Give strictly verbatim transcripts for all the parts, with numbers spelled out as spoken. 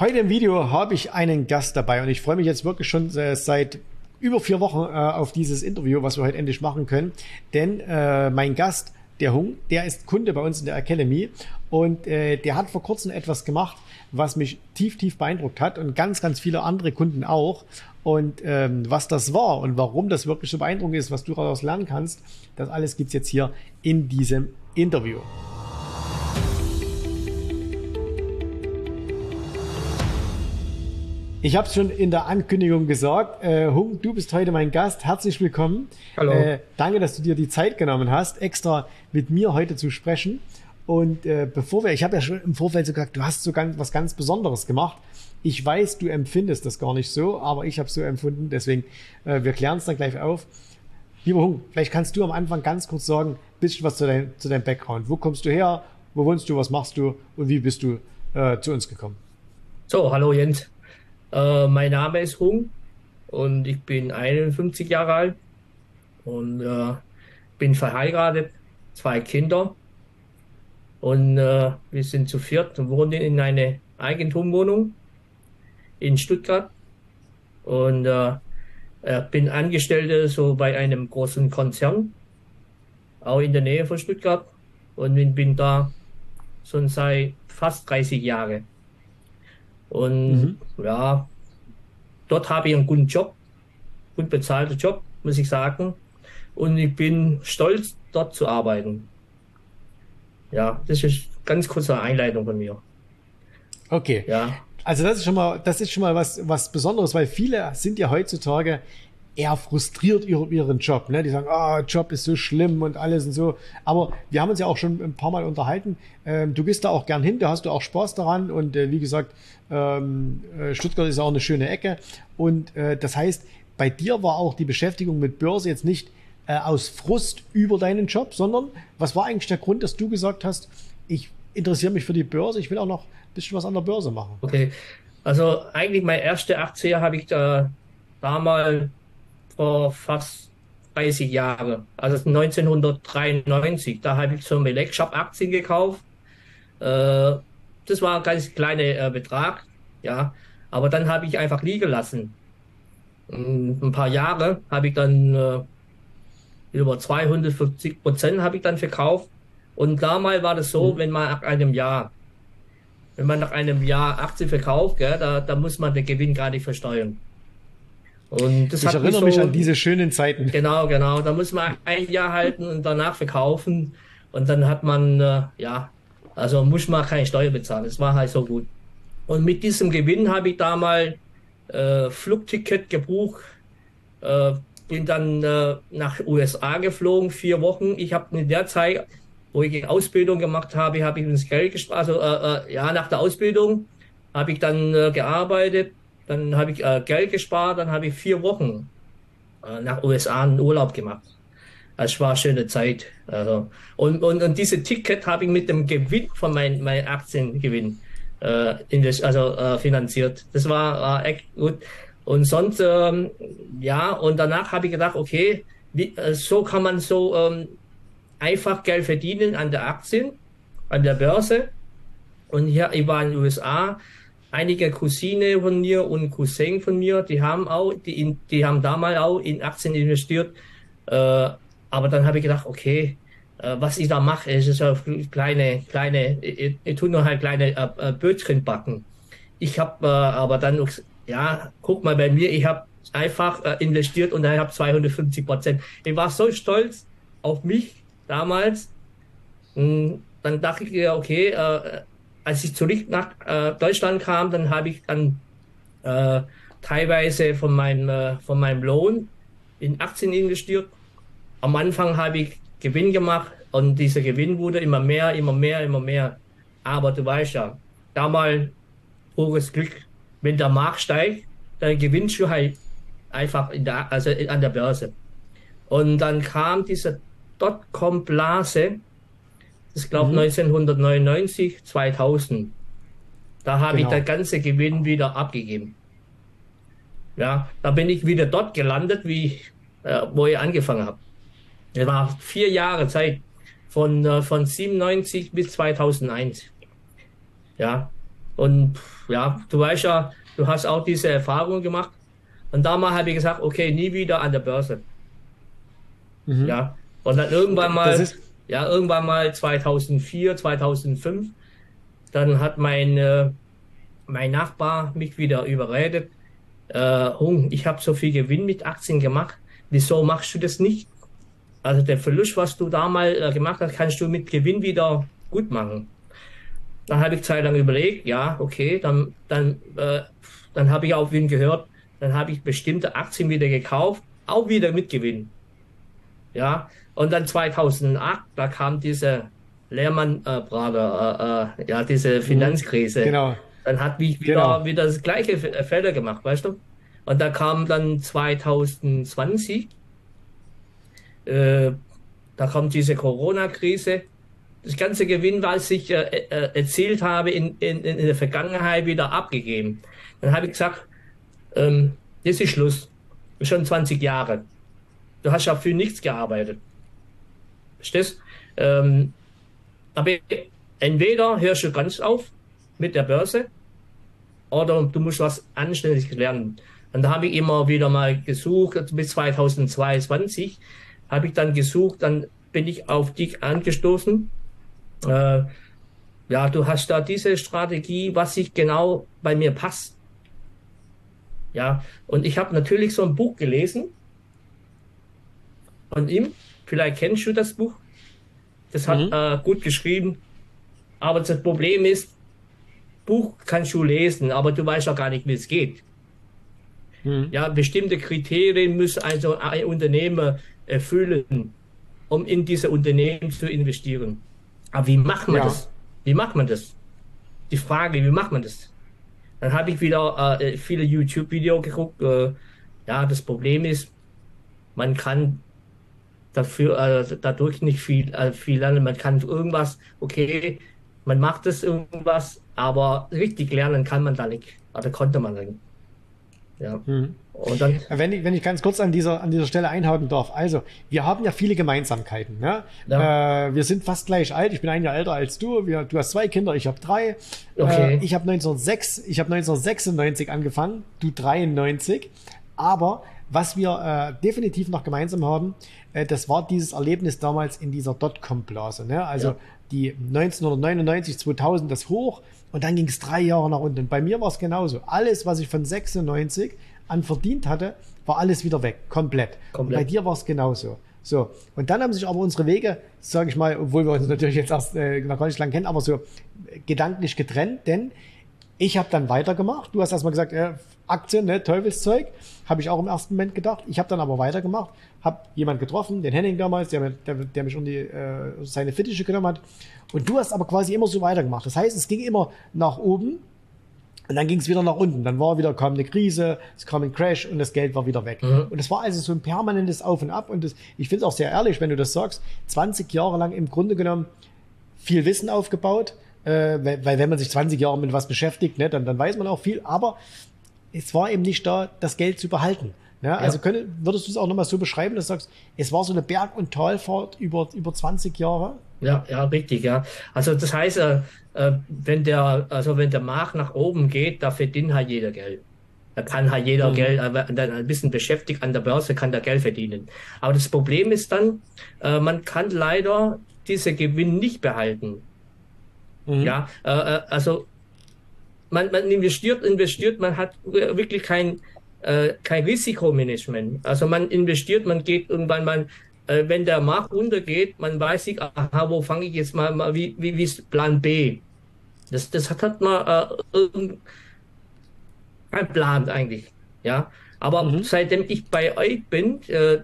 Heute im Video habe ich einen Gast dabei und ich freue mich jetzt wirklich schon seit über vier Wochen äh, auf dieses Interview, was wir heute endlich machen können. Denn äh, mein Gast, der Hung, der ist Kunde bei uns in der Academy und äh, der hat vor kurzem etwas gemacht, was mich tief, tief beeindruckt hat und ganz, ganz viele andere Kunden auch. Und ähm, was das war und warum das wirklich so beeindruckend ist, was du daraus lernen kannst, das alles gibt es jetzt hier in diesem Interview. Ich habe es schon in der Ankündigung gesagt, äh, Hung, du bist heute mein Gast, herzlich willkommen. Hallo. Äh, danke, dass du dir die Zeit genommen hast, extra mit mir heute zu sprechen. Und äh, bevor wir, ich habe ja schon im Vorfeld so gesagt, du hast so ganz, was ganz Besonderes gemacht. Ich weiß, du empfindest das gar nicht so, aber ich habe es so empfunden, deswegen, äh, wir klären es dann gleich auf. Lieber Hung, vielleicht kannst du am Anfang ganz kurz sagen, ein bisschen was zu, dein, zu deinem Background. Wo kommst du her, wo wohnst du, was machst du und wie bist du äh, zu uns gekommen? So, hallo Jens. Uh, mein Name ist Hung und ich bin einundfünfzig Jahre alt und uh, bin verheiratet, zwei Kinder und uh, wir sind zu viert und wohnen in einer Eigentumswohnung in Stuttgart und uh, bin Angestellter so bei einem großen Konzern, auch in der Nähe von Stuttgart und bin da schon seit fast dreißig Jahren. Und mhm. ja, dort habe ich einen guten Job, gut bezahlten Job, muss ich sagen. Und ich bin stolz, dort zu arbeiten. Ja, das ist ganz kurze Einleitung von mir. Okay. Ja. Also das ist schon mal, das ist schon mal was, was Besonderes, weil viele sind ja heutzutage eher frustriert über ihren Job. Ne? Die sagen, ah, oh, Job ist so schlimm und alles und so. Aber wir haben uns ja auch schon ein paar Mal unterhalten. Ähm, du gehst da auch gern hin, da hast du auch Spaß daran. Und äh, wie gesagt, ähm, Stuttgart ist auch eine schöne Ecke. Und äh, das heißt, bei dir war auch die Beschäftigung mit Börse jetzt nicht äh, aus Frust über deinen Job, sondern was war eigentlich der Grund, dass du gesagt hast, ich interessiere mich für die Börse, ich will auch noch ein bisschen was an der Börse machen? Okay, also eigentlich mein erster Aktie habe ich da damals vor fast dreißig Jahren, also neunzehnhundertdreiundneunzig, da habe ich so eine Elektroshop-Aktien gekauft. Das war ein ganz kleiner Betrag, ja, aber dann habe ich einfach liegen lassen. Ein paar Jahre habe ich dann über zweihundertfünfzig Prozent habe ich dann verkauft und damals war das so, wenn man nach einem Jahr, wenn man nach einem Jahr Aktien verkauft, gell, da, da muss man den Gewinn gar nicht versteuern. Und das ich hat erinnere mich, so, mich an diese schönen Zeiten. Genau, genau. Da muss man ein Jahr halten und danach verkaufen. Und dann hat man, äh, ja, also muss man keine Steuer bezahlen. Das war halt so gut. Und mit diesem Gewinn habe ich damals äh, Flugticket gebucht. Äh, bin dann äh, nach U S A geflogen, vier Wochen. Ich habe in der Zeit, wo ich die Ausbildung gemacht habe, habe ich ins Geld gespart. Also, äh, äh, ja, nach der Ausbildung habe ich dann äh, gearbeitet. Dann habe ich äh, Geld gespart, dann habe ich vier Wochen äh, nach U S A einen Urlaub gemacht. Es war eine schöne Zeit. Also, und, und, und diese Ticket habe ich mit dem Gewinn von meinem mein Aktiengewinn äh, in das, also, äh, finanziert. Das war äh, echt gut. Und sonst, ähm, ja, und danach habe ich gedacht, okay, wie, äh, so kann man so ähm, einfach Geld verdienen an der Aktien, an der Börse. Und hier, ich war in den U S A. Einige Cousine von mir und Cousin von mir, die haben auch, die, in, die haben damals auch in Aktien investiert. Äh, aber dann habe ich gedacht, okay, äh, was ich da mache, ist, ist kleine, kleine, ich, ich tue nur halt kleine äh, Brötchen backen. Ich habe äh, aber dann, ja, guck mal bei mir, ich habe einfach äh, investiert und dann habe ich zweihundertfünfzig Prozent. Ich war so stolz auf mich damals. Und dann dachte ich, okay, äh, als ich zurück nach äh, Deutschland kam, dann habe ich dann äh, teilweise von meinem, äh, von meinem Lohn in Aktien investiert. Am Anfang habe ich Gewinn gemacht und dieser Gewinn wurde immer mehr, immer mehr, immer mehr. Aber du weißt ja, damals pures Glück, wenn der Markt steigt, dann gewinnst du halt einfach in der, also an der Börse. Und dann kam diese Dotcom-Blase. Ich glaube mhm. neunzehnhundertneunundneunzig, zweitausend. Da habe genau. ich den ganzen Gewinn wieder abgegeben. Ja, da bin ich wieder dort gelandet, wie ich, äh, wo ich angefangen habe. Das war vier Jahre Zeit, von, äh, von siebenundneunzig bis zweitausendeins. Ja, Und ja, du weißt ja, du hast auch diese Erfahrung gemacht. Und damals habe ich gesagt, okay, nie wieder an der Börse. Mhm. Ja, und dann irgendwann mal, ist... ja, irgendwann mal zweitausendvier, zweitausendfünf, dann hat mein, äh, mein Nachbar mich wieder überredet. Äh, oh, ich habe so viel Gewinn mit Aktien gemacht. Wieso machst du das nicht? Also der Verlust, was du damals äh, gemacht hast, kannst du mit Gewinn wieder gut machen. Dann habe ich Zeit lang überlegt, ja, okay, dann, dann, äh, dann habe ich auf ihn gehört, dann habe ich bestimmte Aktien wieder gekauft, auch wieder mit Gewinn. Ja, und dann zweitausendacht, da kam diese Lehman, äh, Brother, äh, äh, ja, diese Finanzkrise. Genau. Dann hat mich wieder, genau. wieder das gleiche Fehler gemacht, weißt du? Und da kam dann zweitausendzwanzig, äh, da kommt diese Corona-Krise. Das ganze Gewinn, was ich äh, äh, erzielt habe, in, in, in der Vergangenheit wieder abgegeben. Dann habe ich gesagt, ähm, jetzt ist Schluss. Schon zwanzig Jahre. Du hast ja für nichts gearbeitet. Verstehst? Ähm, aber entweder hörst du ganz auf mit der Börse oder du musst was anständig lernen. Und da habe ich immer wieder mal gesucht, bis zweitausendzweiundzwanzig habe ich dann gesucht, dann bin ich auf dich angestoßen. Äh, ja, du hast da diese Strategie, was sich genau bei mir passt. Ja, und ich habe natürlich so ein Buch gelesen von ihm. Vielleicht kennst du das Buch. Das hat mhm. äh, gut geschrieben. Aber das Problem ist, Buch kannst du lesen, aber du weißt ja gar nicht, wie es geht. Mhm. Ja, bestimmte Kriterien muss also ein Unternehmer erfüllen, um in diese Unternehmen zu investieren. Aber wie macht man ja. das? Wie macht man das? Die Frage, wie macht man das? Dann habe ich wieder äh, viele YouTube-Videos geguckt. Äh, ja, das Problem ist, man kann dafür, äh, dadurch nicht viel, äh, viel lernen. Man kann irgendwas, okay, man macht das irgendwas, aber richtig lernen kann man da nicht. Also konnte man nicht. Ja. Mhm. Und dann, wenn, ich, wenn ich ganz kurz an dieser, an dieser Stelle einhaken darf, also wir haben ja viele Gemeinsamkeiten. Ne? Ja. Äh, wir sind fast gleich alt, ich bin ein Jahr älter als du, wir, du hast zwei Kinder, ich habe drei. Okay. Äh, ich habe neunzehnhundertsechs, ich hab neunzehnhundertsechsundneunzig angefangen, du dreiundneunzig. Aber was wir äh, definitiv noch gemeinsam haben, äh, das war dieses Erlebnis damals in dieser Dotcom-Blase. Ne? Also ja. die neunzehnhundertneunundneunzig, zweitausend das Hoch und dann ging es drei Jahre nach unten. Bei mir war es genauso. Alles, was ich von sechsundneunzig an verdient hatte, war alles wieder weg, komplett. komplett. Bei dir war es genauso. So, und dann haben sich aber unsere Wege, sage ich mal, obwohl wir uns natürlich jetzt erst äh, noch gar nicht lange kennen, aber so gedanklich getrennt, denn ich habe dann weitergemacht. Du hast erstmal gesagt, äh, Aktien, ne, Teufelszeug, habe ich auch im ersten Moment gedacht. Ich habe dann aber weitergemacht, habe jemanden getroffen, den Henning damals, der, der, der mich um die, äh, seine Fittiche genommen hat. Und du hast aber quasi immer so weitergemacht. Das heißt, es ging immer nach oben. Und dann ging es wieder nach unten. Dann war wieder kaum eine Krise, es kam ein Crash und das Geld war wieder weg. Mhm. Und es war also so ein permanentes Auf und Ab. Und das, ich finde es auch sehr ehrlich, wenn du das sagst, zwanzig Jahre lang im Grunde genommen viel Wissen aufgebaut. Äh, weil, weil wenn man sich zwanzig Jahre mit was beschäftigt, ne, dann, dann weiß man auch viel. Aber es war eben nicht da, das Geld zu behalten. Ne? Ja. Also könnt, würdest du es auch nochmal so beschreiben, dass du sagst, es war so eine Berg- und Talfahrt über, über zwanzig Jahre? Ja, ja, richtig, ja. Also das heißt, äh, äh, wenn der, also wenn der Markt nach oben geht, da verdient halt jeder Geld. Da kann halt jeder mhm. Geld, aber dann ein bisschen beschäftigt an der Börse, kann da Geld verdienen. Aber das Problem ist dann, äh, man kann leider diese Gewinn nicht behalten. Mhm. Ja, äh, also man, man investiert, investiert, man hat wirklich kein, äh, kein Risikomanagement. Also man investiert, man geht irgendwann mal, wenn der Markt runtergeht, man weiß nicht, aha, wo fange ich jetzt mal, mal wie, wie, wie ist Plan B? Das, das hat, hat man äh, kein Plan eigentlich, ja. Aber mhm. seitdem ich bei euch bin, äh,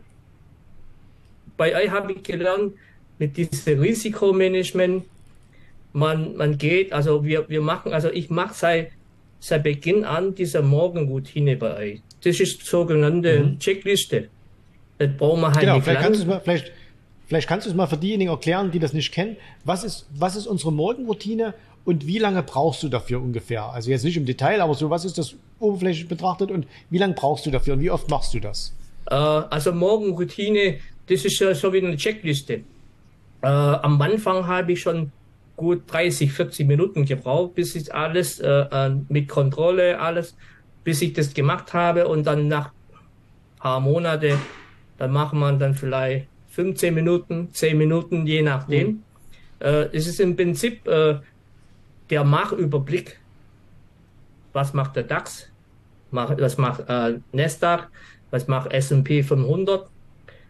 bei euch habe ich gelernt, mit diesem Risikomanagement, man, man geht, also wir, wir machen, also ich mache seit, seit Beginn an diese Morgenroutine bei euch. Das ist sogenannte mhm. Checkliste. Das brauchen wir halt genau, nicht vielleicht, kannst mal, vielleicht, vielleicht kannst du es mal für diejenigen erklären, die das nicht kennen. Was ist, was ist unsere Morgenroutine und wie lange brauchst du dafür ungefähr? Also jetzt nicht im Detail, aber so was ist das oberflächlich betrachtet und wie lange brauchst du dafür und wie oft machst du das? Äh, also Morgenroutine, das ist äh, so wie eine Checkliste. Äh, am Anfang habe ich schon gut dreißig, vierzig Minuten gebraucht, bis ich alles äh, mit Kontrolle, alles, bis ich das gemacht habe. Und dann nach ein paar Monate, dann macht man dann vielleicht fünfzehn Minuten, zehn Minuten, je nachdem. Mhm. Äh, es ist im Prinzip äh, der Marktüberblick. Was macht der DAX? Was macht äh, Nasdaq? Was macht S und P fünfhundert?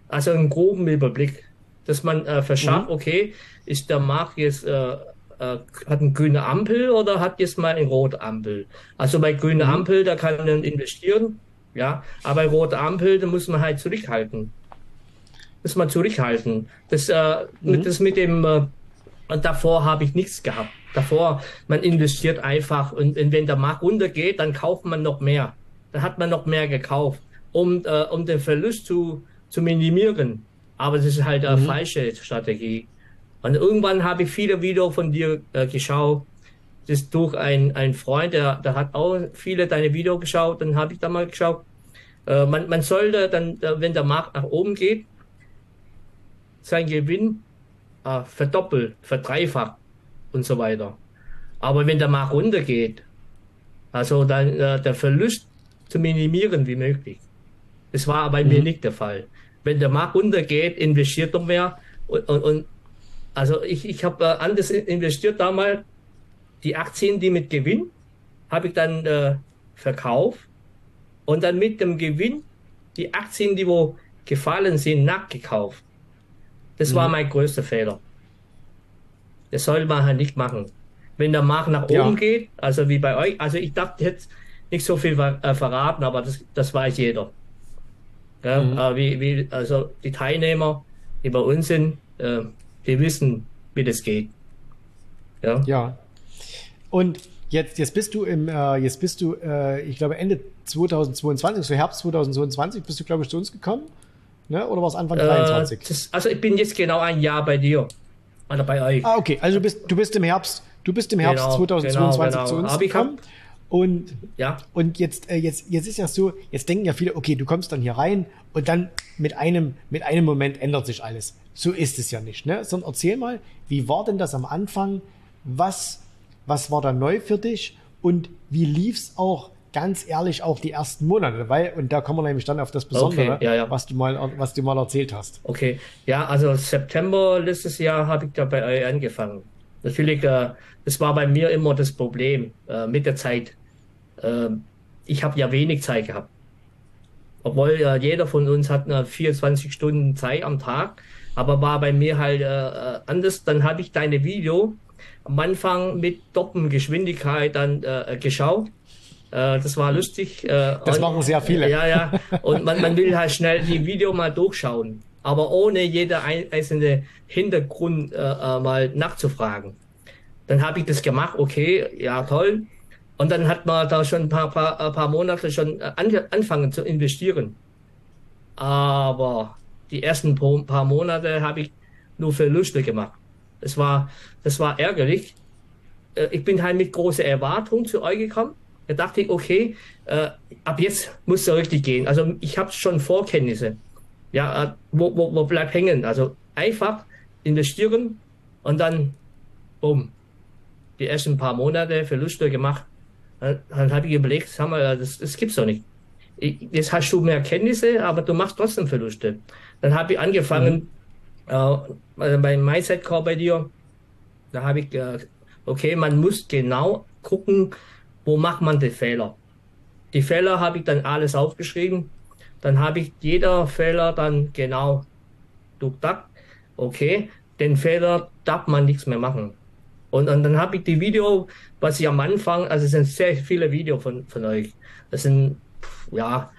Also einen groben Überblick, dass man äh, verschafft, mhm. okay, ist der Markt jetzt, äh, äh, hat eine grüne Ampel oder hat jetzt mal eine rote Ampel? Also bei grüner mhm. Ampel, da kann man investieren, ja, aber bei roter Ampel, da muss man halt zurückhalten. Muss man zurückhalten. Das, äh, mhm. das mit dem, äh, davor habe ich nichts gehabt. Davor, man investiert einfach und, und wenn der Markt runtergeht, dann kauft man noch mehr. Dann hat man noch mehr gekauft, um, äh, um den Verlust zu zu minimieren, aber das ist halt eine mhm. falsche Strategie. Und irgendwann habe ich viele Videos von dir äh, geschaut, das ist durch ein, ein Freund, der, der hat auch viele deine Videos geschaut, dann habe ich da mal geschaut, äh, man, man sollte dann, wenn der Markt nach oben geht, sein Gewinn äh, verdoppelt, verdreifacht und so weiter. Aber wenn der Markt runtergeht, also dann äh, der Verlust zu minimieren wie möglich. Das war bei mhm. mir nicht der Fall. Wenn der Markt runtergeht, investiert noch mehr. Und, und, und also ich, ich habe anders investiert damals. Die Aktien, die mit Gewinn, habe ich dann äh, verkauft. Und dann mit dem Gewinn die Aktien, die wo gefallen sind, nachgekauft. Das mhm. war mein größter Fehler. Das soll man halt nicht machen. Wenn der Markt nach ja. oben geht, also wie bei euch, also ich dachte jetzt nicht so viel äh, verraten, aber das, das weiß jeder. Ja, mhm. äh, wie, wie, also die Teilnehmer, die bei uns sind, äh, die wissen, wie das geht. Ja. ja. Und jetzt, jetzt bist du im, äh, jetzt bist du, äh, ich glaube Ende zweitausendzweiundzwanzig, so Herbst zweitausendzweiundzwanzig, bist du, glaube ich, zu uns gekommen, ne? Oder war es Anfang dreiundzwanzig? Äh, das, also ich bin jetzt genau ein Jahr bei dir oder bei euch. Ah, okay. Also du bist, du bist im Herbst, du bist im Herbst genau, zweitausendzweiundzwanzig genau, genau. zu uns Aber gekommen. Ich Und, ja. und jetzt, äh, jetzt, jetzt ist ja so, jetzt denken ja viele, okay, du kommst dann hier rein und dann mit einem, mit einem Moment ändert sich alles. So ist es ja nicht, ne? Sondern erzähl mal, wie war denn das am Anfang? Was, was war da neu für dich? Und wie lief's auch, ganz ehrlich, auch die ersten Monate? Weil, und da kommen wir nämlich dann auf das Besondere, okay, ja, ja. was du mal, was du mal erzählt hast. Okay, ja, also September letztes Jahr habe ich da bei euch angefangen. Natürlich, äh, das war bei mir immer das Problem äh, mit der Zeit. Ich habe ja wenig Zeit gehabt, obwohl äh, jeder von uns hat äh, vierundzwanzig Stunden Zeit am Tag, aber war bei mir halt äh, anders. Dann habe ich deine Video am Anfang mit Doppelgeschwindigkeit dann äh, geschaut. Äh, das war lustig. Äh, das und, machen sehr viele. Äh, ja, ja. Und man, man will halt schnell die Video mal durchschauen, aber ohne jeder einzelne Hintergrund äh, mal nachzufragen. Dann habe ich das gemacht. Okay, ja toll. Und dann hat man da schon ein paar, paar, paar Monate schon an, anfangen zu investieren. Aber die ersten paar Monate habe ich nur Verluste gemacht. Das war, das war ärgerlich. Ich bin halt mit großer Erwartung zu euch gekommen. Da dachte ich, okay, ab jetzt muss es richtig gehen. Also ich habe schon Vorkenntnisse. Ja, wo, wo, wo bleibt hängen? Also einfach investieren und dann um die ersten paar Monate Verluste gemacht. Dann habe ich überlegt, sag mal, das, das gibt's doch nicht. Ich, jetzt hast du mehr Kenntnisse, aber du machst trotzdem Verluste. Dann habe ich angefangen, mhm. äh, beim Mindset Call bei dir, da habe ich, äh, okay, man muss genau gucken, wo macht man die Fehler. Die Fehler habe ich dann alles aufgeschrieben. Dann habe ich jeder Fehler dann genau durchdacht. Okay, den Fehler darf man nichts mehr machen. Und, und dann habe ich die Video, was ich am Anfang, also es sind sehr viele Videos von, von euch. Das sind, ja,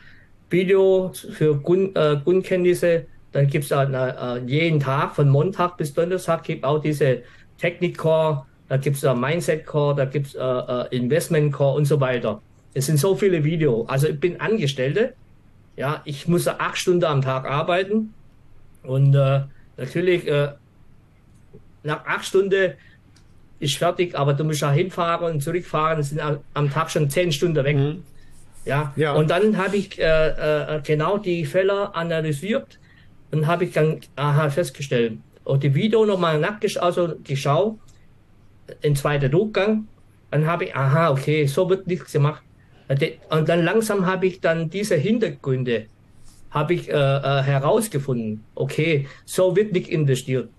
Videos für Grund, äh, Grundkenntnisse. Dann gibt es äh, jeden Tag, von Montag bis Donnerstag, gibt auch diese Technik-Core, da gibt es äh, Mindset-Core, da gibt es äh, Investment-Core und so weiter. Es sind so viele Videos. Also ich bin Angestellte, ja, ich muss acht Stunden am Tag arbeiten. Und äh, natürlich, äh, nach acht Stunden ist fertig, aber du musst ja hinfahren und zurückfahren, sind am Tag schon zehn Stunden weg. Mhm. Ja. ja, und dann habe ich äh, äh, genau die Fehler analysiert und habe ich dann aha, festgestellt und die Video nochmal nachgeschaut, also geschaut, in zweiter Durchgang. Dann habe ich, aha, okay, so wird nichts gemacht. Und dann langsam habe ich dann diese Hintergründe habe ich äh, äh, herausgefunden. Okay, so wird nicht investiert.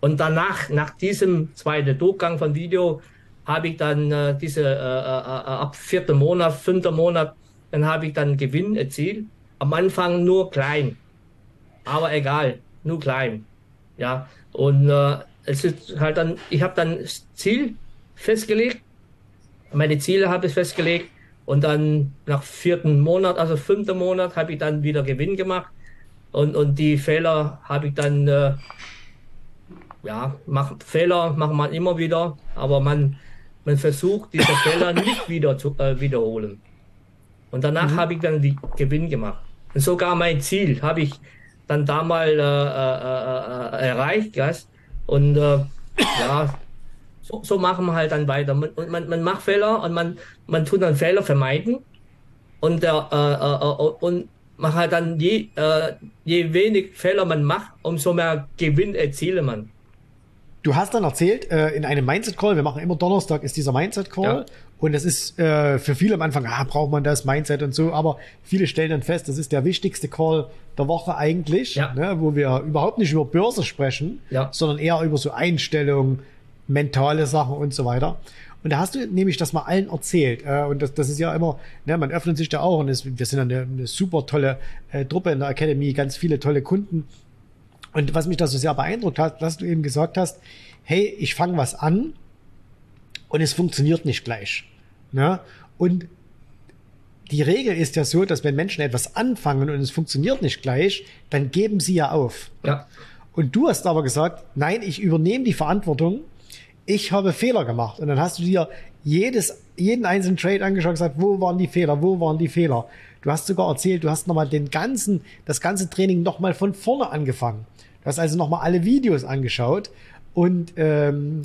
Und danach, nach diesem zweiten Durchgang von Video, habe ich dann äh, diese, äh, äh, ab vierten Monat, fünfter Monat, dann habe ich dann Gewinn erzielt. Am Anfang nur klein, aber egal, nur klein. Ja, und äh, es ist halt dann, ich habe dann Ziel festgelegt, meine Ziele habe ich festgelegt und dann nach vierten Monat, also fünften Monat, habe ich dann wieder Gewinn gemacht und, und die Fehler habe ich dann, äh, ja, mach, Fehler macht man immer wieder, aber man, man versucht, diese Fehler nicht wieder zu äh, wiederholen. Und danach mhm. habe ich dann die Gewinn gemacht. Und sogar mein Ziel habe ich dann damals äh, äh, äh, erreicht. Yes? Und äh, ja, so, so machen wir halt dann weiter. Man, man, man macht Fehler und man, man tut dann Fehler vermeiden. Und, äh, äh, äh, und man hat dann, je, äh, je wenig Fehler man macht, umso mehr Gewinn erziele man. Du hast dann erzählt, äh, in einem Mindset-Call, wir machen immer Donnerstag, ist dieser Mindset-Call. Ja. Und das ist äh, für viele am Anfang, ah, braucht man das Mindset und so, aber viele stellen dann fest, das ist der wichtigste Call der Woche eigentlich, ja. ne, wo wir überhaupt nicht über Börse sprechen, ja. sondern eher über so Einstellungen, mentale Sachen und so weiter. Und da hast du nämlich das mal allen erzählt. Äh, und das, das ist ja immer, ne, man öffnet sich da auch und es, wir sind eine, eine super tolle äh, Truppe in der Academy, ganz viele tolle Kunden. Und was mich da so sehr beeindruckt hat, dass du eben gesagt hast, hey, ich fange was an und es funktioniert nicht gleich. Ne? Und die Regel ist ja so, dass wenn Menschen etwas anfangen und es funktioniert nicht gleich, dann geben sie ja auf. Ja. Und du hast aber gesagt, nein, ich übernehme die Verantwortung, ich habe Fehler gemacht. Und dann hast du dir jedes, jeden einzelnen Trade angeschaut und gesagt, wo waren die Fehler, wo waren die Fehler? Du hast sogar erzählt, du hast nochmal den ganzen, das ganze Training nochmal von vorne angefangen. Du hast also nochmal alle Videos angeschaut und ähm,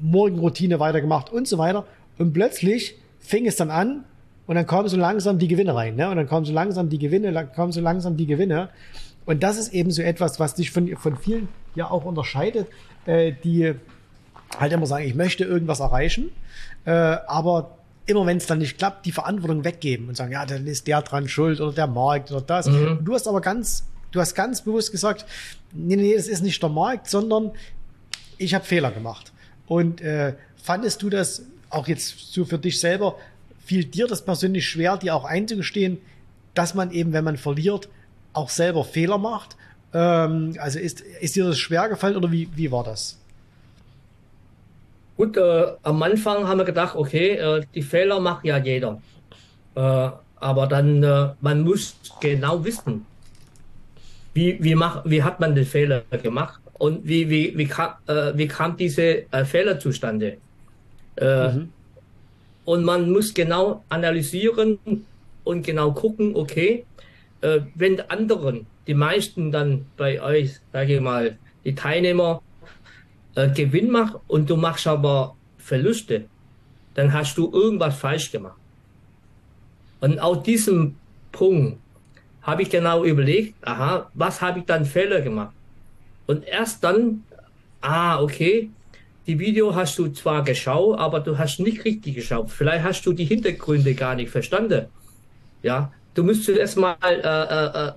Morgenroutine weitergemacht und so weiter. Und plötzlich fing es dann an und dann kamen so langsam die Gewinne rein. Ne? Und dann kamen so langsam die Gewinne, dann kamen so langsam die Gewinne. Und das ist eben so etwas, was dich von, von vielen ja auch unterscheidet, äh, die halt immer sagen, ich möchte irgendwas erreichen, äh, aber immer wenn es dann nicht klappt, die Verantwortung weggeben und sagen, ja, dann ist der dran schuld oder der Markt oder das. Mhm. Du hast aber ganz, du hast ganz bewusst gesagt, nee, nee, das ist nicht der Markt, sondern ich habe Fehler gemacht. Und äh, fandest du das auch jetzt so für dich selber, fiel dir das persönlich schwer, dir auch einzugestehen, dass man eben, wenn man verliert, auch selber Fehler macht? Ähm, also ist, ist dir das schwer gefallen oder wie, wie war das? Gut, äh, am Anfang haben wir gedacht, okay, äh, die Fehler macht ja jeder. Äh, aber dann, äh, man muss genau wissen, wie, wie, macht, wie hat man den Fehler gemacht und wie, wie, wie, kam, äh, wie kam diese äh, Fehler zustande. Äh, mhm. Und man muss genau analysieren und genau gucken, okay, äh, wenn anderen, die meisten dann bei euch, sage ich mal, die Teilnehmer, Äh, Gewinn machst und du machst aber Verluste, dann hast du irgendwas falsch gemacht. Und auf diesem Punkt habe ich genau überlegt, aha, was habe ich dann Fehler gemacht? Und erst dann, ah, okay, die Video hast du zwar geschaut, aber du hast nicht richtig geschaut. Vielleicht hast du die Hintergründe gar nicht verstanden. Ja, du müsstest erst mal äh, äh,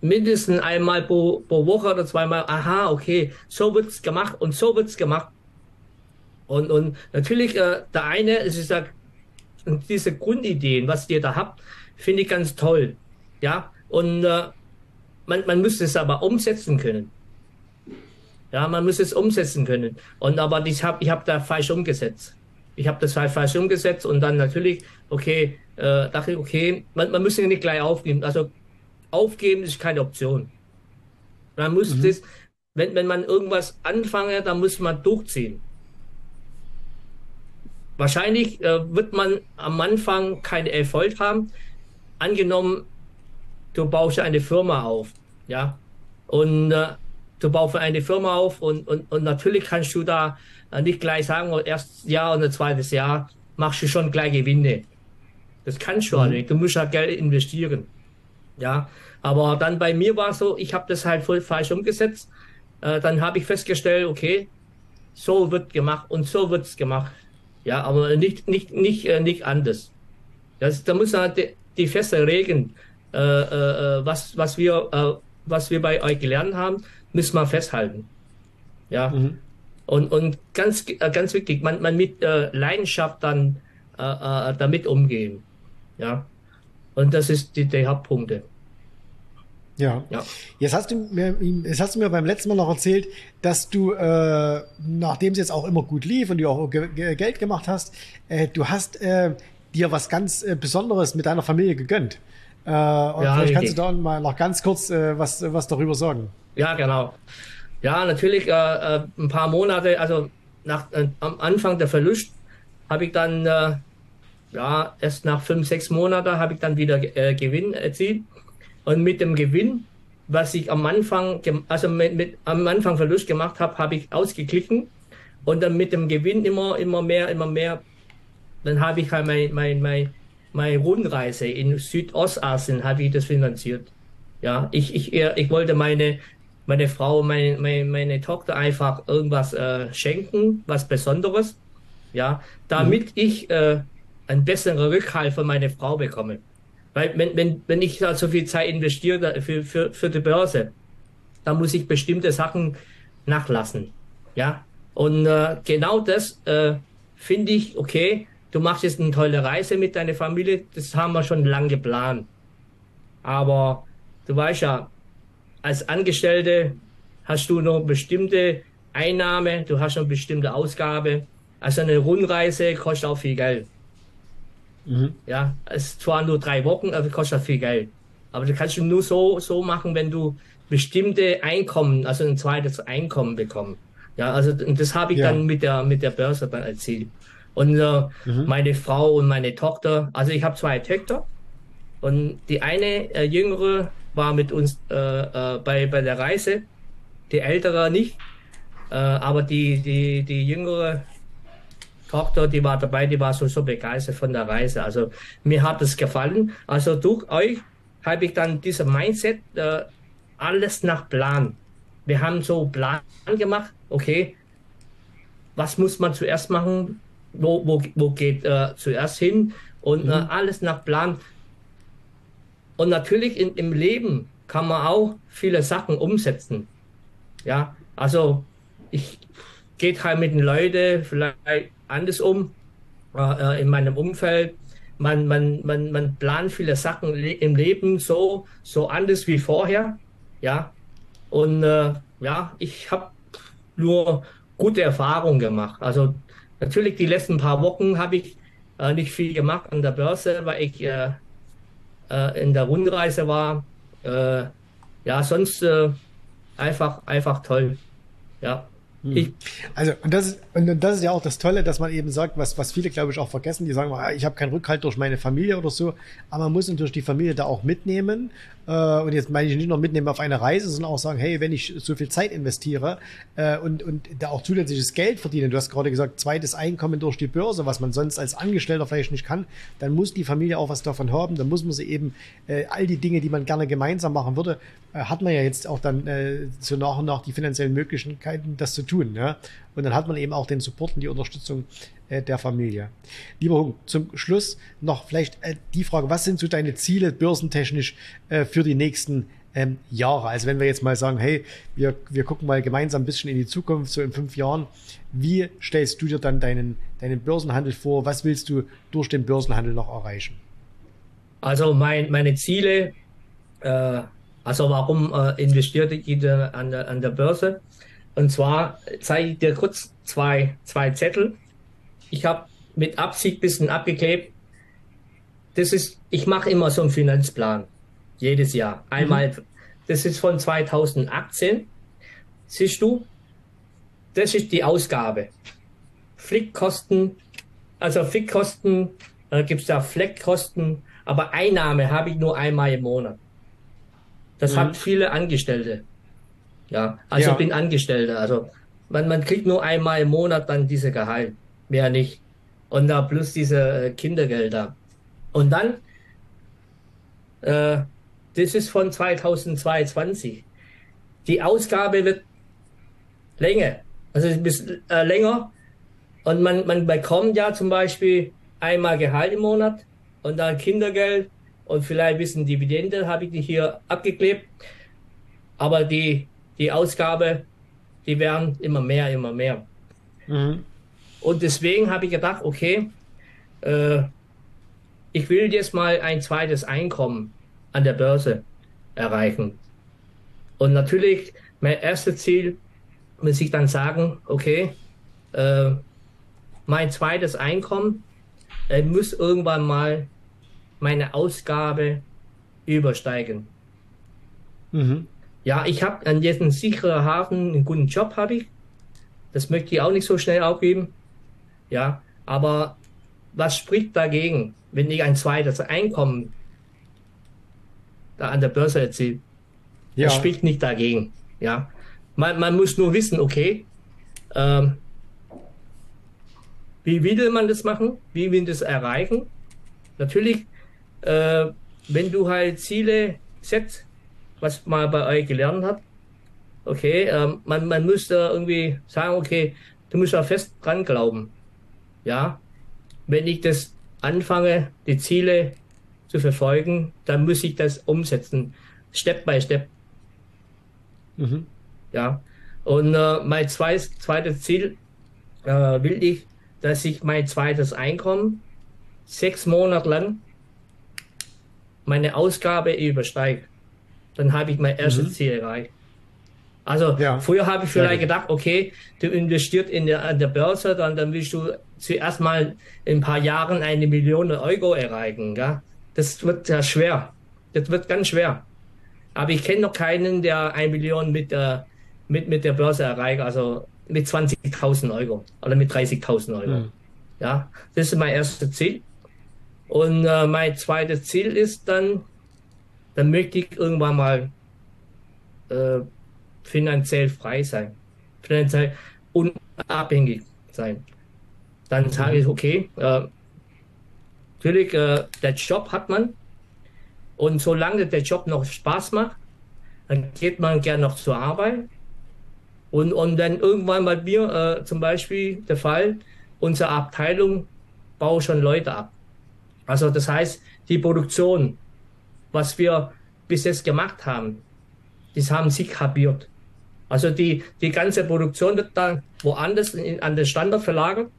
mindestens einmal pro, pro Woche oder zweimal, aha, okay, so wird's gemacht und so wird's gemacht. Und, und natürlich, äh, der eine, es ist ja, diese Grundideen, was ihr da habt, finde ich ganz toll. Ja, und äh, man, man müsste es aber umsetzen können. Ja, man müsste es umsetzen können. Und aber ich habe ich hab da falsch umgesetzt. Ich habe das halt falsch umgesetzt und dann natürlich, okay, äh, dachte ich, okay, man, man müsste nicht gleich aufnehmen. Also, aufgeben ist keine Option. Man muss mhm. das, wenn, wenn man irgendwas anfange, dann muss man durchziehen. Wahrscheinlich äh, wird man am Anfang keinen Erfolg haben. Angenommen, du baust eine Firma auf, ja, und äh, du baust eine Firma auf und, und, und natürlich kannst du da äh, nicht gleich sagen, erstes Jahr oder zweites Jahr machst du schon gleich Gewinne. Das kannst du mhm. nicht. Du musst ja Geld investieren. Ja, aber dann bei mir war es so, ich habe das halt voll falsch umgesetzt. Äh, dann habe ich festgestellt, okay, so wird gemacht und so wird es gemacht. Ja, aber nicht, nicht, nicht, nicht anders. Das, da müssen halt die, die festen Regeln, äh, äh, was, was, wir, äh, was wir bei euch gelernt haben, müssen wir festhalten. Ja, mhm. und, und ganz, ganz wichtig, man, man mit äh, Leidenschaft dann äh, äh, damit umgehen. Ja, und das ist die, die Hauptpunkte. Ja. ja. Jetzt hast du mir, jetzt hast du mir beim letzten Mal noch erzählt, dass du, äh, nachdem es jetzt auch immer gut lief und du auch ge ge Geld gemacht hast, äh, du hast äh, dir was ganz äh, Besonderes mit deiner Familie gegönnt. Äh, und ja, vielleicht kannst du da mal noch ganz kurz äh, was, was darüber sagen. Ja, genau. Ja, natürlich, äh, ein paar Monate, also nach, äh, am Anfang der Verlust, habe ich dann, äh, ja, erst nach fünf, sechs Monaten habe ich dann wieder äh, Gewinn erzielt. Und mit dem Gewinn, was ich am Anfang, also mit, mit am Anfang Verlust gemacht habe, habe ich ausgeglichen und dann mit dem Gewinn immer, immer mehr, immer mehr. Dann habe ich halt mein, mein, mein, meine Rundreise in Südostasien, habe ich das finanziert. Ja, ich, ich, ich wollte meine, meine Frau, meine, meine, meine Tochter einfach irgendwas äh, schenken, was Besonderes, ja, damit mhm. ich äh, einen besseren Rückhalt von meiner Frau bekomme. Weil wenn, wenn, wenn ich da so viel Zeit investiere für, für, für die Börse, dann muss ich bestimmte Sachen nachlassen. Ja? Und äh, genau das äh, finde ich, okay, du machst jetzt eine tolle Reise mit deiner Familie, das haben wir schon lange geplant. Aber du weißt ja, als Angestellte hast du noch bestimmte Einnahme, du hast noch bestimmte Ausgabe. Also eine Rundreise kostet auch viel Geld. Mhm. Ja, es ist zwar nur drei Wochen, aber kostet viel Geld. Aber das kannst du nur so, so machen, wenn du bestimmte Einkommen, also ein zweites Einkommen bekommst. Ja, also das habe ich ja. dann mit der, mit der Börse dann erzielt. Und äh, mhm. meine Frau und meine Tochter, also ich habe zwei Töchter und die eine äh, jüngere war mit uns äh, äh, bei, bei der Reise, die ältere nicht, äh, aber die, die, die jüngere Tochter, die war dabei, die war so, so begeistert von der Reise. Also mir hat es gefallen. Also durch euch habe ich dann dieses Mindset, äh, alles nach Plan. Wir haben so Plan gemacht, okay, was muss man zuerst machen, wo, wo, wo geht äh, zuerst hin und mhm. äh, alles nach Plan. Und natürlich in, im Leben kann man auch viele Sachen umsetzen. Ja, also ich gehe halt mit den Leuten vielleicht anders um äh, in meinem Umfeld. Man, man, man, man plant viele Sachen le im Leben so, so anders wie vorher. Ja, und äh, ja, ich habe nur gute Erfahrungen gemacht. Also, natürlich, die letzten paar Wochen habe ich äh, nicht viel gemacht an der Börse, weil ich äh, äh, in der Rundreise war. Äh, ja, sonst äh, einfach, einfach toll. Ja. Ich. Also, und das, ist, und das ist ja auch das Tolle, dass man eben sagt, was, was viele, glaube ich, auch vergessen, die sagen, ich habe keinen Rückhalt durch meine Familie oder so, aber man muss natürlich die Familie da auch mitnehmen und jetzt meine ich nicht nur mitnehmen auf eine Reise, sondern auch sagen, hey, wenn ich so viel Zeit investiere und, und da auch zusätzliches Geld verdiene, du hast gerade gesagt, zweites Einkommen durch die Börse, was man sonst als Angestellter vielleicht nicht kann, dann muss die Familie auch was davon haben, dann muss man sie eben, all die Dinge, die man gerne gemeinsam machen würde, hat man ja jetzt auch dann so nach und nach die finanziellen Möglichkeiten, das zu tun. Tun, ja? Und dann hat man eben auch den Support und die Unterstützung äh, der Familie. Lieber Hung, zum Schluss noch vielleicht äh, die Frage, was sind so deine Ziele börsentechnisch äh, für die nächsten ähm, Jahre? Also wenn wir jetzt mal sagen, hey, wir, wir gucken mal gemeinsam ein bisschen in die Zukunft, so in fünf Jahren, wie stellst du dir dann deinen, deinen Börsenhandel vor? Was willst du durch den Börsenhandel noch erreichen? Also mein, meine Ziele, äh, also warum äh, investierte ich da an der, an der Börse? Und zwar zeige ich dir kurz zwei, zwei Zettel. Ich habe mit Absicht ein bisschen abgeklebt. Das ist, ich mache immer so einen Finanzplan. Jedes Jahr. Einmal, mhm. das ist von zweitausendachtzehn. Siehst du? Das ist die Ausgabe. Flickkosten, also Flickkosten, äh, gibt es da Fleckkosten, aber Einnahme habe ich nur einmal im Monat. Das mhm. haben viele Angestellte. Ja, also ja. ich bin Angestellter, also man, man kriegt nur einmal im Monat dann diese Gehalt, mehr nicht. Und da plus diese Kindergelder. Und dann, äh, das ist von zweitausendzweiundzwanzig. Die Ausgabe wird länger, Also ein bisschen äh, länger. Und man, man bekommt ja zum Beispiel einmal Gehalt im Monat und dann Kindergeld und vielleicht ein bisschen Dividende, habe ich hier abgeklebt. Aber die, die Ausgabe, die werden immer mehr, immer mehr. Mhm. Und deswegen habe ich gedacht, okay, äh, ich will jetzt mal ein zweites Einkommen an der Börse erreichen. Und natürlich, mein erstes Ziel muss ich dann sagen, okay, äh, mein zweites Einkommen äh, muss irgendwann mal meine Ausgabe übersteigen. Mhm. Ja, ich habe jetzt einen sicheren Hafen, einen guten Job habe ich. Das möchte ich auch nicht so schnell aufgeben. Ja, aber was spricht dagegen, wenn ich ein zweites Einkommen da an der Börse erziele? Ja. Das spricht nicht dagegen. Ja, man, man muss nur wissen, okay, ähm, wie will man das machen? Wie will man das erreichen? Natürlich, äh, wenn du halt Ziele setzt, was man bei euch gelernt hat, okay, ähm, man, man muss da irgendwie sagen, okay, du musst da fest dran glauben. Ja, wenn ich das anfange, die Ziele zu verfolgen, dann muss ich das umsetzen, Step by Step. Mhm. Ja, und äh, mein zweites, zweites Ziel äh, will ich, dass ich mein zweites Einkommen sechs Monate lang meine Ausgabe übersteige. Dann habe ich mein erstes mhm. Ziel erreicht. Also ja. Früher habe ich vielleicht gedacht, okay, du investierst in der, an der Börse, dann, dann willst du zuerst mal in ein paar Jahren eine Million Euro erreichen. Gell? Das wird ja schwer. Das wird ganz schwer. Aber ich kenne noch keinen, der eine Million mit, äh, mit, mit der Börse erreicht, also mit zwanzigtausend Euro oder mit dreißigtausend Euro. Mhm. Ja, das ist mein erstes Ziel. Und äh, mein zweites Ziel ist dann, dann möchte ich irgendwann mal äh, finanziell frei sein, finanziell unabhängig sein. Dann sage ich, okay, äh, natürlich, äh, der Job hat man und solange der Job noch Spaß macht, dann geht man gerne noch zur Arbeit. Und, und dann irgendwann bei mir äh, zum Beispiel der Fall, unsere Abteilung baut schon Leute ab. Also das heißt, die Produktion, was wir bis jetzt gemacht haben, das haben sie kapiert. Also die, die ganze Produktion wird dann woanders in, an den Standort verlagert.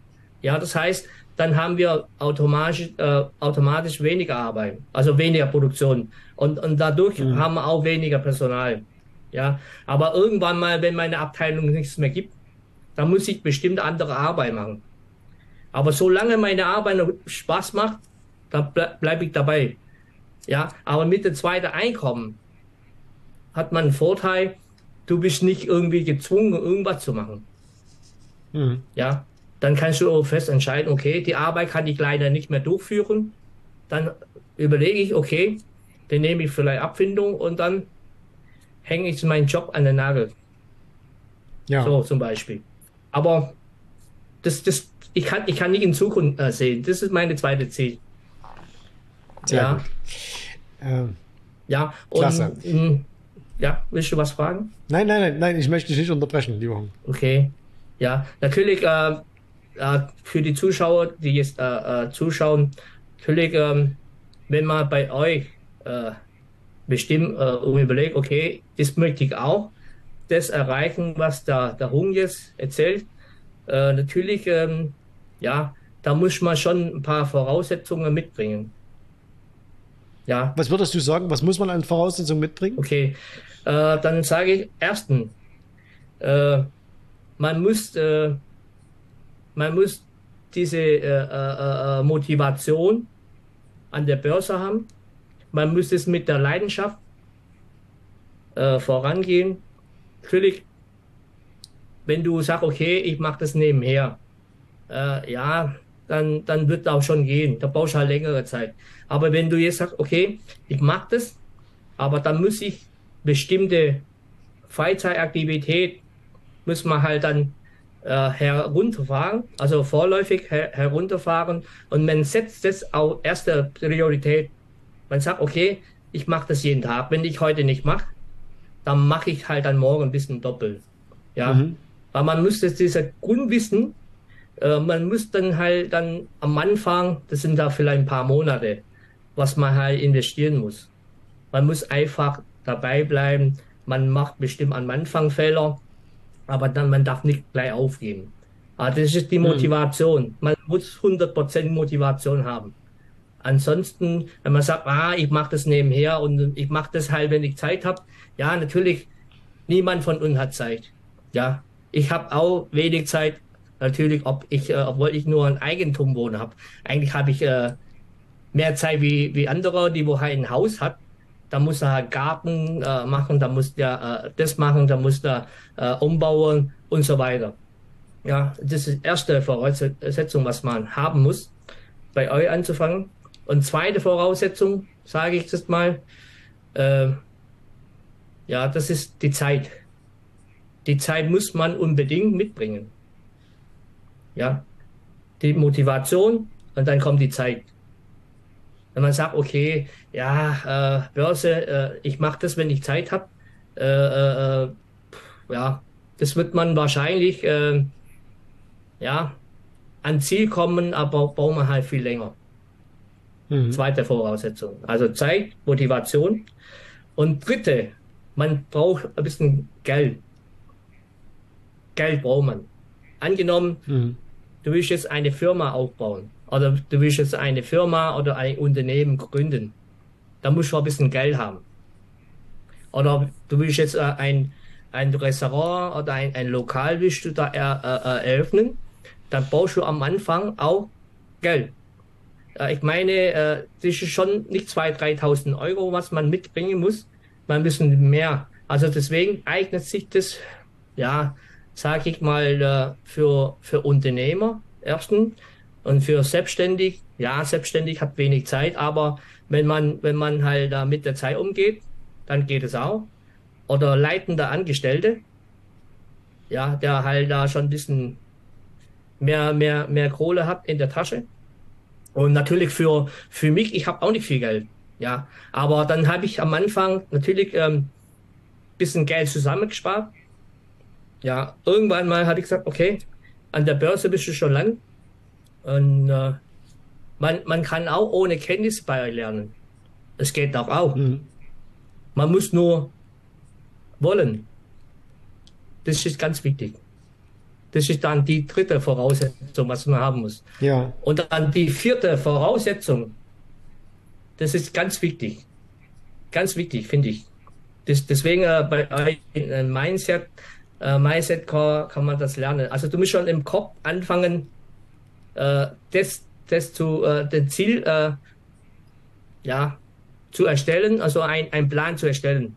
Ja, das heißt, dann haben wir automatisch, äh, automatisch weniger Arbeit, also weniger Produktion. Und, und dadurch mhm. haben wir auch weniger Personal. Ja, aber irgendwann mal, wenn meine Abteilung nichts mehr gibt, dann muss ich bestimmt andere Arbeit machen. Aber solange meine Arbeit noch Spaß macht, dann ble- bleibe ich dabei. Ja, aber mit dem zweiten Einkommen hat man einen Vorteil, du bist nicht irgendwie gezwungen, irgendwas zu machen. Mhm. Ja, dann kannst du auch fest entscheiden, okay, die Arbeit kann ich leider nicht mehr durchführen. Dann überlege ich, okay, dann nehme ich vielleicht Abfindung und dann hänge ich meinen Job an den Nagel. Ja. So zum Beispiel. Aber das, das, ich kann, ich kann nicht in Zukunft äh, sehen. Das ist meine zweite Ziel. Sehr ja. Gut. Ähm. Ja, und, klasse. M, ja, willst du was fragen? Nein, nein, nein, nein, ich möchte dich nicht unterbrechen, lieber Hung. Okay, ja, natürlich äh, äh, für die Zuschauer, die jetzt äh, äh, zuschauen, natürlich, äh, wenn man bei euch äh, bestimmt äh, überlegt, okay, das möchte ich auch, das erreichen, was der, der Hung jetzt erzählt, äh, natürlich, äh, ja, da muss man schon ein paar Voraussetzungen mitbringen. Ja. Was würdest du sagen, was muss man an Voraussetzungen mitbringen? Okay, äh, dann sage ich, erstens, äh, man muss, äh, man muss diese äh, äh, Motivation an der Börse haben, man muss es mit der Leidenschaft äh, vorangehen. Natürlich, wenn du sagst, okay, ich mache das nebenher, äh, ja, Dann, dann wird auch schon gehen. Da brauchst du halt längere Zeit. Aber wenn du jetzt sagst, okay, ich mache das, aber dann muss ich bestimmte Freizeitaktivität, muss man halt dann äh, herunterfahren, also vorläufig her- herunterfahren. Und man setzt das auf erste Priorität. Man sagt, okay, ich mache das jeden Tag. Wenn ich heute nicht mache, dann mache ich halt dann morgen ein bisschen doppelt. Ja. Mhm. Aber man müsste dieser Grundwissen, äh, man müsste dann halt dann am Anfang, das sind da vielleicht ein paar Monate, was man halt investieren muss. Man muss einfach dabei bleiben. Man macht bestimmt am Anfang Fehler, aber dann man darf nicht gleich aufgeben. Aber das ist die Motivation. Man muss hundert Prozent Motivation haben. Ansonsten, wenn man sagt, ah, ich mache das nebenher und ich mache das halt, wenn ich Zeit habe. Ja, natürlich, niemand von uns hat Zeit. Ja, ich habe auch wenig Zeit. Natürlich, ob ich, äh, obwohl ich nur ein Eigentum wohne habe. Eigentlich habe ich äh, mehr Zeit wie, wie andere, die wo halt ein Haus hat. Da muss er halt Garten äh, machen, da muss er äh, das machen, da muss er äh, umbauen und so weiter. Ja, das ist die erste Voraussetzung, was man haben muss, bei euch anzufangen. Und zweite Voraussetzung, sage ich das mal, äh, ja, das ist die Zeit. Die Zeit muss man unbedingt mitbringen. Ja, die Motivation und dann kommt die Zeit. Wenn man sagt, okay, ja, äh, Börse, äh, ich mache das, wenn ich Zeit habe, äh, äh, ja, das wird man wahrscheinlich äh, ja, an Ziel kommen, aber braucht man halt viel länger. Mhm. Zweite Voraussetzung, also Zeit, Motivation. Und dritte, man braucht ein bisschen Geld. Geld braucht man. Angenommen, mhm. du willst jetzt eine Firma aufbauen. Oder du willst jetzt eine Firma oder ein Unternehmen gründen, da musst du ein bisschen Geld haben. Oder du willst jetzt ein, ein Restaurant oder ein, ein Lokal willst du da er, er, eröffnen, dann brauchst du am Anfang auch Geld. Ich meine, das ist schon nicht zweitausend, dreitausend Euro, was man mitbringen muss, man müssen mehr. Also deswegen eignet sich das, ja, sage ich mal, für, für Unternehmer erstens. Und für selbstständig, ja, selbstständig hat wenig Zeit, aber wenn man, wenn man halt da mit der Zeit umgeht, dann geht es auch. Oder leitender Angestellte, ja, der halt da schon ein bisschen mehr, mehr, mehr Kohle hat in der Tasche. Und natürlich für, für mich, ich habe auch nicht viel Geld, ja. Aber dann habe ich am Anfang natürlich ein ähm, bisschen Geld zusammengespart. Ja, irgendwann mal habe ich gesagt, okay, an der Börse bist du schon lang. Und äh, man, man kann auch ohne Kenntnis bei euch lernen. Es geht auch auch. Mhm. Man muss nur wollen. Das ist ganz wichtig. Das ist dann die dritte Voraussetzung, was man haben muss. Ja. Und dann die vierte Voraussetzung, das ist ganz wichtig. Ganz wichtig, finde ich. Das, deswegen äh, bei euch in Mindset, äh, Mindset kann, kann man das lernen. Also du musst schon im Kopf anfangen, das, das zu äh, den Ziel äh, ja, zu erstellen, also ein, ein Plan zu erstellen.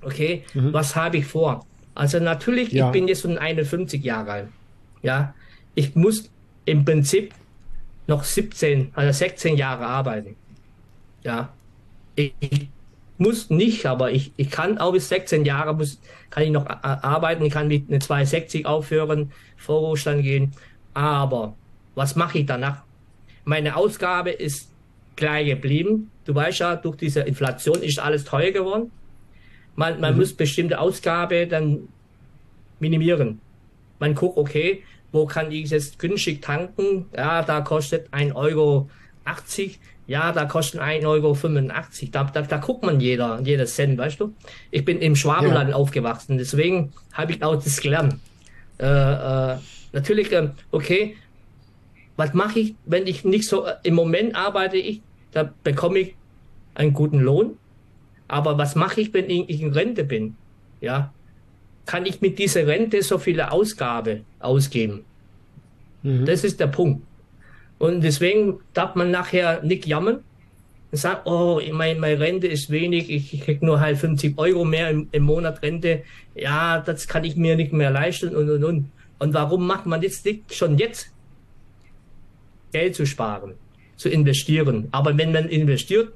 Okay, mhm. was habe ich vor? Also natürlich, ja. ich bin jetzt schon einundfünfzig Jahre alt. Ja, ich muss im Prinzip noch siebzehn, also sechzehn Jahre arbeiten. Ja, ich, ich muss nicht, aber ich, ich kann auch bis sechzehn Jahre muss, kann ich noch arbeiten. Ich kann mit zweihundertsechzig aufhören, Vorruhestand gehen, aber was mache ich danach? Meine Ausgabe ist gleich geblieben. Du weißt ja, durch diese Inflation ist alles teuer geworden. Man, man mhm. muss bestimmte Ausgaben dann minimieren. Man guckt, okay, wo kann ich jetzt günstig tanken? Ja, da kostet ein Euro achtzig. Ja, da kostet ein Euro fünfundachtzig. Da, da, da guckt man jeder, jedes Cent, weißt du? Ich bin im Schwabenland ja. aufgewachsen, deswegen habe ich auch das gelernt. Äh, äh, natürlich, äh, okay, was mache ich, wenn ich nicht so, im Moment arbeite ich, da bekomme ich einen guten Lohn. Aber was mache ich, wenn ich in Rente bin? Ja, kann ich mit dieser Rente so viele Ausgaben ausgeben? Mhm. Das ist der Punkt. Und deswegen darf man nachher nicht jammern und sagen, oh, meine, meine Rente ist wenig, ich, ich kriege nur halt fünfzig Euro mehr im, im Monat Rente. Ja, das kann ich mir nicht mehr leisten und, und, und. Und warum macht man jetzt nicht schon jetzt Geld zu sparen, zu investieren. Aber wenn man investiert,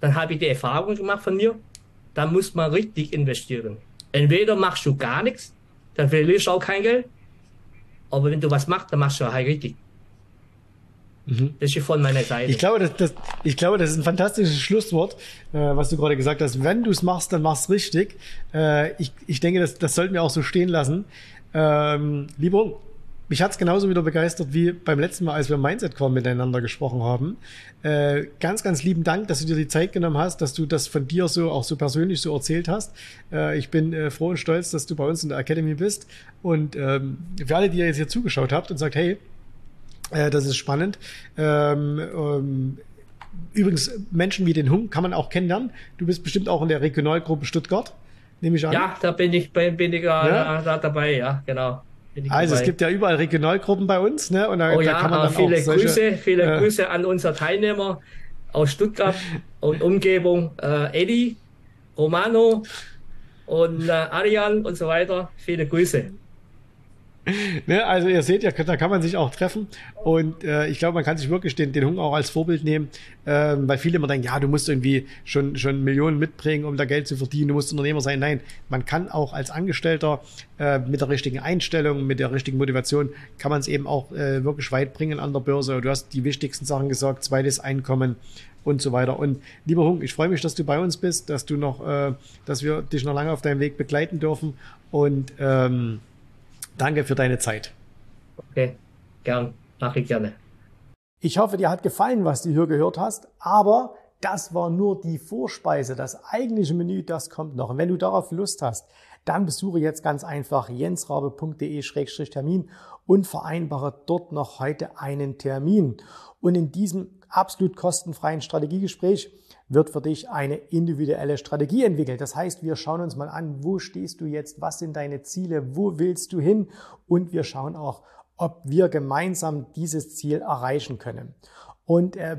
dann habe ich die Erfahrung gemacht von mir, dann muss man richtig investieren. Entweder machst du gar nichts, dann verlierst du auch kein Geld, aber wenn du was machst, dann machst du halt richtig. Mhm. Das ist von meiner Seite. Ich glaube, das, das, ich glaube, das ist ein fantastisches Schlusswort, äh, was du gerade gesagt hast. Wenn du es machst, dann machst du es richtig. Äh, ich, ich denke, das, das sollten wir auch so stehen lassen. Ähm, lieber, mich hat es genauso wieder begeistert wie beim letzten Mal, als wir im Mindset-Call miteinander gesprochen haben. Äh, ganz, ganz lieben Dank, dass du dir die Zeit genommen hast, dass du das von dir so auch so persönlich so erzählt hast. Äh, ich bin äh, froh und stolz, dass du bei uns in der Academy bist. Und ähm, für alle, die ihr jetzt hier zugeschaut habt und sagt, hey, äh, das ist spannend. Ähm, ähm, übrigens, Menschen wie den Hung kann man auch kennenlernen. Du bist bestimmt auch in der Regionalgruppe Stuttgart. Nehme ich an. Ja, da bin ich, bin, bin ich ja? da dabei, ja, genau. Also dabei. Es gibt ja überall Regionalgruppen bei uns, ne? Und da, oh ja, da kann man dann viele auch solche, Grüße, viele äh, Grüße an unsere Teilnehmer aus Stuttgart und Umgebung, äh, Eddie, Romano und äh, Ariane und so weiter. Viele Grüße. Ne, also ihr seht ja, da kann man sich auch treffen und äh, ich glaube, man kann sich wirklich den, den Hung auch als Vorbild nehmen, äh, weil viele immer denken, ja, du musst irgendwie schon, schon Millionen mitbringen, um da Geld zu verdienen, du musst Unternehmer sein. Nein, man kann auch als Angestellter äh, mit der richtigen Einstellung, mit der richtigen Motivation, kann man es eben auch äh, wirklich weit bringen an der Börse. Du hast die wichtigsten Sachen gesagt, zweites Einkommen und so weiter. Und lieber Hung, ich freue mich, dass du bei uns bist, dass du noch, äh, dass wir dich noch lange auf deinem Weg begleiten dürfen und ähm, danke für deine Zeit. Okay, gern, mache ich gerne. Ich hoffe, dir hat gefallen, was du hier gehört hast, aber das war nur die Vorspeise. Das eigentliche Menü, das kommt noch. Und wenn du darauf Lust hast, dann besuche jetzt ganz einfach jens rabe punkt de schrägstrich termin und vereinbare dort noch heute einen Termin. Und in diesem absolut kostenfreien Strategiegespräch wird für dich eine individuelle Strategie entwickelt. Das heißt, wir schauen uns mal an, wo stehst du jetzt, was sind deine Ziele, wo willst du hin und wir schauen auch, ob wir gemeinsam dieses Ziel erreichen können. Und äh,